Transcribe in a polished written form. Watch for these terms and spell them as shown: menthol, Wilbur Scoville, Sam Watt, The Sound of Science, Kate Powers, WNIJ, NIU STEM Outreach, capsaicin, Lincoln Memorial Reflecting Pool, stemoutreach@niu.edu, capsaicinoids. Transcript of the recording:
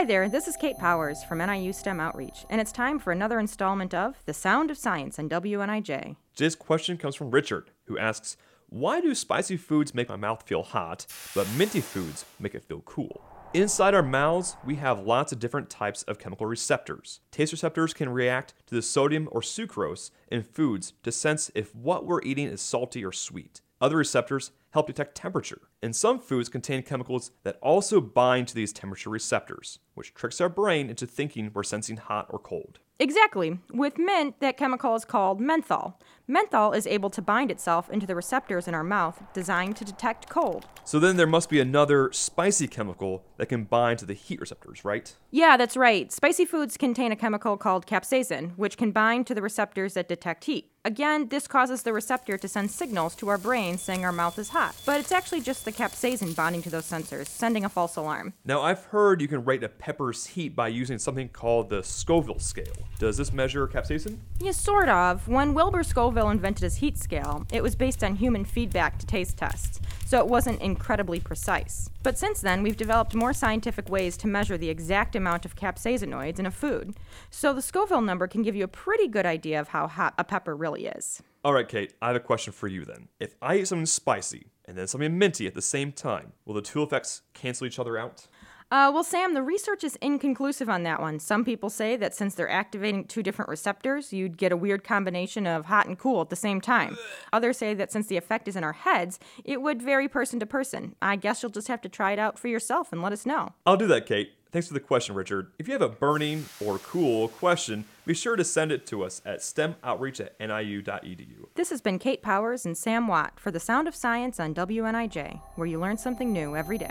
Hi there, this is Kate Powers from NIU STEM Outreach, and it's time for another installment of The Sound of Science on WNIJ. This question comes from Richard, who asks, why do spicy foods make my mouth feel hot, but minty foods make it feel cool? Inside our mouths, we have lots of different types of chemical receptors. Taste receptors can react to the sodium or sucrose in foods to sense if what we're eating is salty or sweet. Other receptors help detect temperature, and some foods contain chemicals that also bind to these temperature receptors, which tricks our brain into thinking we're sensing hot or cold. Exactly. With mint, that chemical is called menthol. Menthol is able to bind itself into the receptors in our mouth designed to detect cold. So then there must be another spicy chemical that can bind to the heat receptors, right? Yeah, that's right. Spicy foods contain a chemical called capsaicin, which can bind to the receptors that detect heat. Again, this causes the receptor to send signals to our brain saying our mouth is hot. But it's actually just the capsaicin bonding to those sensors, sending a false alarm. Now, I've heard you can rate a pepper's heat by using something called the Scoville scale. Does this measure capsaicin? Yeah, sort of. When Wilbur Scoville invented his heat scale, it was based on human feedback to taste tests, so it wasn't incredibly precise. But since then, we've developed more scientific ways to measure the exact amount of capsaicinoids in a food. So the Scoville number can give you a pretty good idea of how hot a pepper really is. All right, Kate, I have a question for you then. If I eat something spicy and then something minty at the same time, will the two effects cancel each other out? Well, Sam, the research is inconclusive on that one. Some people say that since they're activating two different receptors, you'd get a weird combination of hot and cool at the same time. Others say that since the effect is in our heads, it would vary person to person. I guess you'll just have to try it out for yourself and let us know. I'll do that, Kate. Thanks for the question, Richard. If you have a burning or cool question, be sure to send it to us at stemoutreach@niu.edu. This has been Kate Powers and Sam Watt for The Sound of Science on WNIJ, where you learn something new every day.